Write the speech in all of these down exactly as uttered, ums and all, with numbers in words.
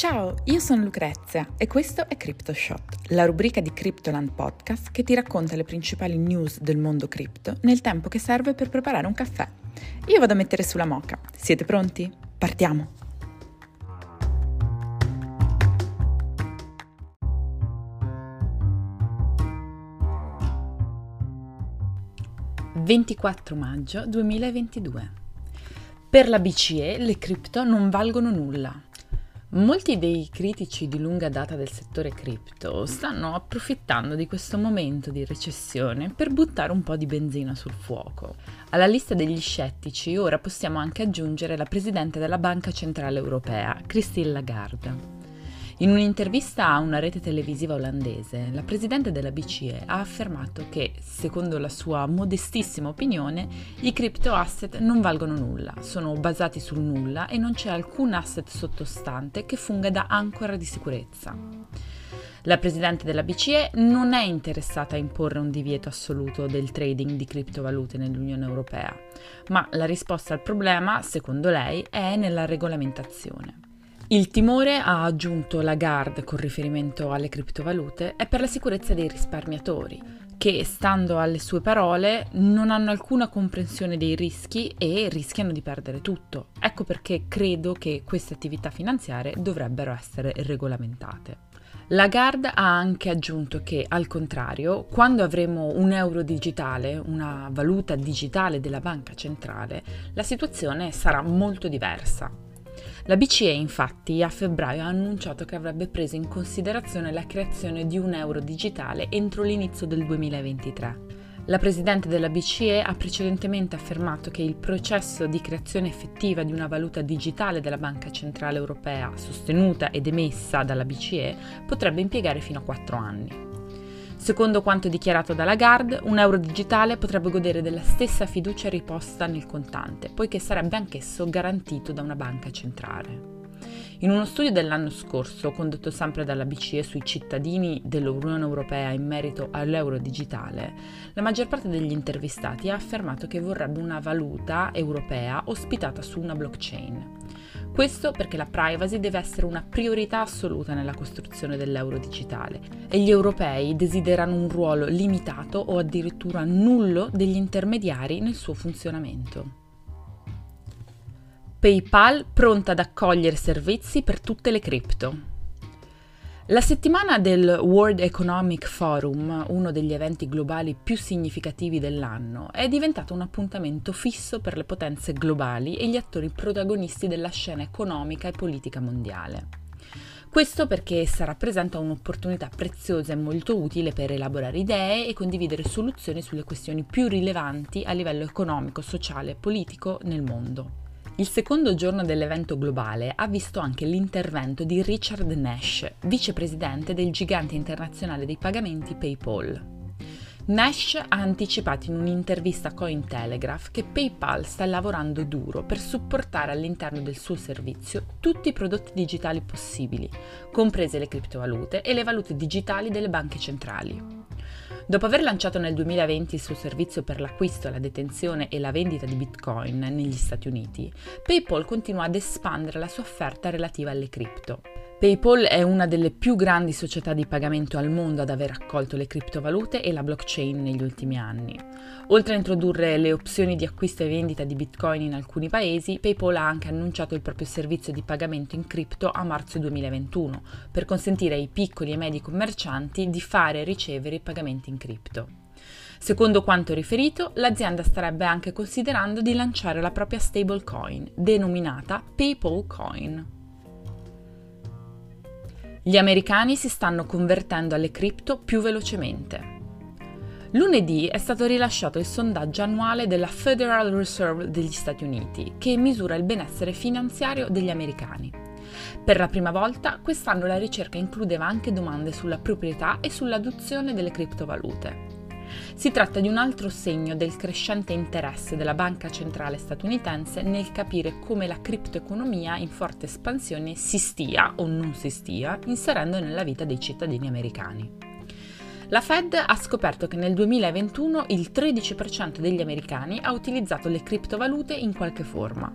Ciao, io sono Lucrezia e questo è CryptoShot, la rubrica di Cryptoland Podcast che ti racconta le principali news del mondo cripto nel tempo che serve per preparare un caffè. Io vado a mettere sulla moka. Siete pronti? Partiamo! ventiquattro maggio duemilaventidue. Per la B C E le cripto non valgono nulla. Molti dei critici di lunga data del settore cripto stanno approfittando di questo momento di recessione per buttare un po' di benzina sul fuoco. Alla lista degli scettici ora possiamo anche aggiungere la presidente della Banca Centrale Europea, Christine Lagarde. In un'intervista a una rete televisiva olandese, la presidente della B C E ha affermato che, secondo la sua modestissima opinione, i crypto asset non valgono nulla, sono basati sul nulla e non c'è alcun asset sottostante che funga da ancora di sicurezza. La presidente della B C E non è interessata a imporre un divieto assoluto del trading di criptovalute nell'Unione Europea, ma la risposta al problema, secondo lei, è nella regolamentazione. Il timore, ha aggiunto Lagarde con riferimento alle criptovalute, è per la sicurezza dei risparmiatori, che, stando alle sue parole, non hanno alcuna comprensione dei rischi e rischiano di perdere tutto. Ecco perché credo che queste attività finanziarie dovrebbero essere regolamentate. Lagarde ha anche aggiunto che, al contrario, quando avremo un euro digitale, una valuta digitale della banca centrale, la situazione sarà molto diversa. La B C E infatti a febbraio ha annunciato che avrebbe preso in considerazione la creazione di un euro digitale entro l'inizio del duemilaventitré. La presidente della B C E ha precedentemente affermato che il processo di creazione effettiva di una valuta digitale della Banca Centrale Europea, sostenuta ed emessa dalla B C E, potrebbe impiegare fino a quattro anni. Secondo quanto dichiarato da Lagarde, un euro digitale potrebbe godere della stessa fiducia riposta nel contante, poiché sarebbe anch'esso garantito da una banca centrale. In uno studio dell'anno scorso, condotto sempre dalla B C E sui cittadini dell'Unione Europea in merito all'euro digitale, la maggior parte degli intervistati ha affermato che vorrebbe una valuta europea ospitata su una blockchain. Questo perché la privacy deve essere una priorità assoluta nella costruzione dell'euro digitale e gli europei desiderano un ruolo limitato o addirittura nullo degli intermediari nel suo funzionamento. PayPal pronta ad accogliere servizi per tutte le cripto. La settimana del World Economic Forum, uno degli eventi globali più significativi dell'anno, è diventato un appuntamento fisso per le potenze globali e gli attori protagonisti della scena economica e politica mondiale. Questo perché essa rappresenta un'opportunità preziosa e molto utile per elaborare idee e condividere soluzioni sulle questioni più rilevanti a livello economico, sociale e politico nel mondo. Il secondo giorno dell'evento globale ha visto anche l'intervento di Richard Nesh, vicepresidente del gigante internazionale dei pagamenti PayPal. Nesh ha anticipato in un'intervista a Cointelegraph che PayPal sta lavorando duro per supportare all'interno del suo servizio tutti i prodotti digitali possibili, comprese le criptovalute e le valute digitali delle banche centrali. Dopo aver lanciato nel duemilaventi il suo servizio per l'acquisto, la detenzione e la vendita di Bitcoin negli Stati Uniti, PayPal continua ad espandere la sua offerta relativa alle cripto. PayPal è una delle più grandi società di pagamento al mondo ad aver accolto le criptovalute e la blockchain negli ultimi anni. Oltre a introdurre le opzioni di acquisto e vendita di Bitcoin in alcuni paesi, PayPal ha anche annunciato il proprio servizio di pagamento in cripto a marzo duemilaventuno, per consentire ai piccoli e medi commercianti di fare e ricevere i pagamenti in cripto. Secondo quanto riferito, l'azienda starebbe anche considerando di lanciare la propria stablecoin, denominata PayPal Coin. Gli americani si stanno convertendo alle cripto più velocemente. Lunedì è stato rilasciato il sondaggio annuale della Federal Reserve degli Stati Uniti, che misura il benessere finanziario degli americani. Per la prima volta, quest'anno la ricerca includeva anche domande sulla proprietà e sull'adozione delle criptovalute. Si tratta di un altro segno del crescente interesse della banca centrale statunitense nel capire come la criptoeconomia in forte espansione si stia o non si stia inserendo nella vita dei cittadini americani. La Fed ha scoperto che nel duemilaventuno il tredici per cento degli americani ha utilizzato le criptovalute in qualche forma.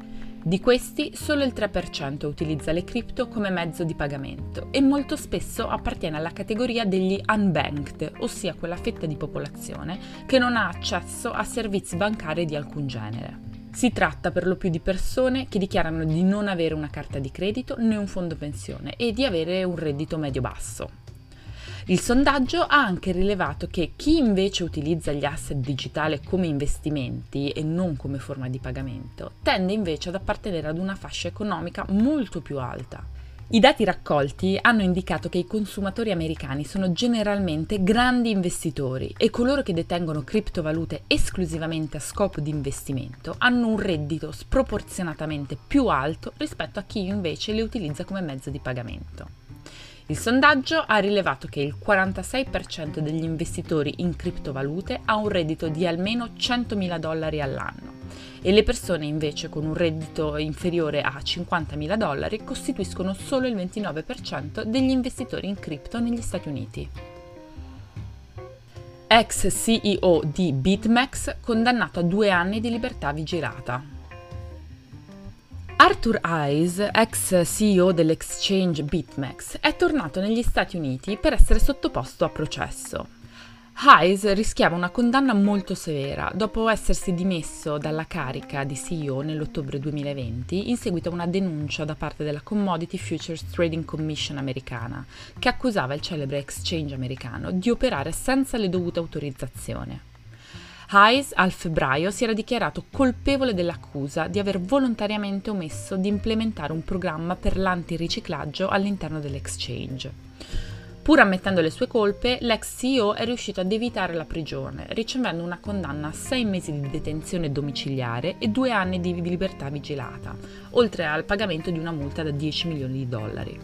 Di questi, solo il tre per cento utilizza le cripto come mezzo di pagamento e molto spesso appartiene alla categoria degli unbanked, ossia quella fetta di popolazione che non ha accesso a servizi bancari di alcun genere. Si tratta per lo più di persone che dichiarano di non avere una carta di credito né un fondo pensione e di avere un reddito medio-basso. Il sondaggio ha anche rilevato che chi invece utilizza gli asset digitali come investimenti e non come forma di pagamento tende invece ad appartenere ad una fascia economica molto più alta. I dati raccolti hanno indicato che i consumatori americani sono generalmente grandi investitori e coloro che detengono criptovalute esclusivamente a scopo di investimento hanno un reddito sproporzionatamente più alto rispetto a chi invece le utilizza come mezzo di pagamento. Il sondaggio ha rilevato che il quarantasei per cento degli investitori in criptovalute ha un reddito di almeno centomila dollari all'anno e le persone invece con un reddito inferiore a cinquantamila dollari costituiscono solo il ventinove per cento degli investitori in cripto negli Stati Uniti. Ex C E O di BitMEX condannato a due anni di libertà vigilata. Arthur Hayes, ex C E O dell'exchange BitMEX, è tornato negli Stati Uniti per essere sottoposto a processo. Hayes rischiava una condanna molto severa dopo essersi dimesso dalla carica di C E O nell'ottobre duemilaventi in seguito a una denuncia da parte della Commodity Futures Trading Commission americana, che accusava il celebre exchange americano di operare senza le dovute autorizzazioni. Hayes al febbraio si era dichiarato colpevole dell'accusa di aver volontariamente omesso di implementare un programma per l'antiriciclaggio all'interno dell'exchange. Pur ammettendo le sue colpe, l'ex C E O è riuscito ad evitare la prigione, ricevendo una condanna a sei mesi di detenzione domiciliare e due anni di libertà vigilata, oltre al pagamento di una multa da dieci milioni di dollari.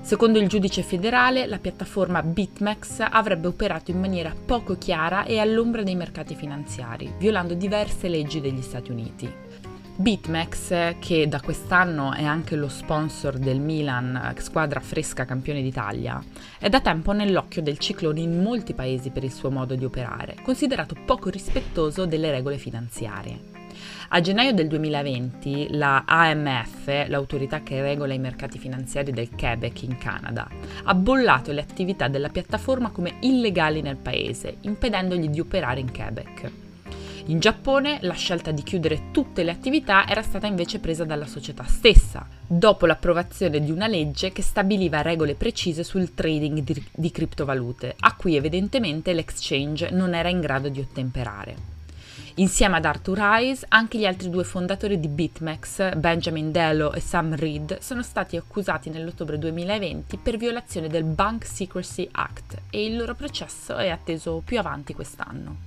Secondo il giudice federale, la piattaforma BitMEX avrebbe operato in maniera poco chiara e all'ombra dei mercati finanziari, violando diverse leggi degli Stati Uniti. BitMEX, che da quest'anno è anche lo sponsor del Milan, squadra fresca campione d'Italia, è da tempo nell'occhio del ciclone in molti paesi per il suo modo di operare, considerato poco rispettoso delle regole finanziarie. A gennaio del duemilaventi la A M F, l'autorità che regola i mercati finanziari del Quebec in Canada, ha bollato le attività della piattaforma come illegali nel paese, impedendogli di operare in Quebec. In Giappone la scelta di chiudere tutte le attività era stata invece presa dalla società stessa, dopo l'approvazione di una legge che stabiliva regole precise sul trading di, di criptovalute, a cui evidentemente l'exchange non era in grado di ottemperare. Insieme ad Arthur Hayes, anche gli altri due fondatori di BitMEX, Benjamin Dello e Sam Reed, sono stati accusati nell'ottobre duemilaventi per violazione del Bank Secrecy Act e il loro processo è atteso più avanti quest'anno.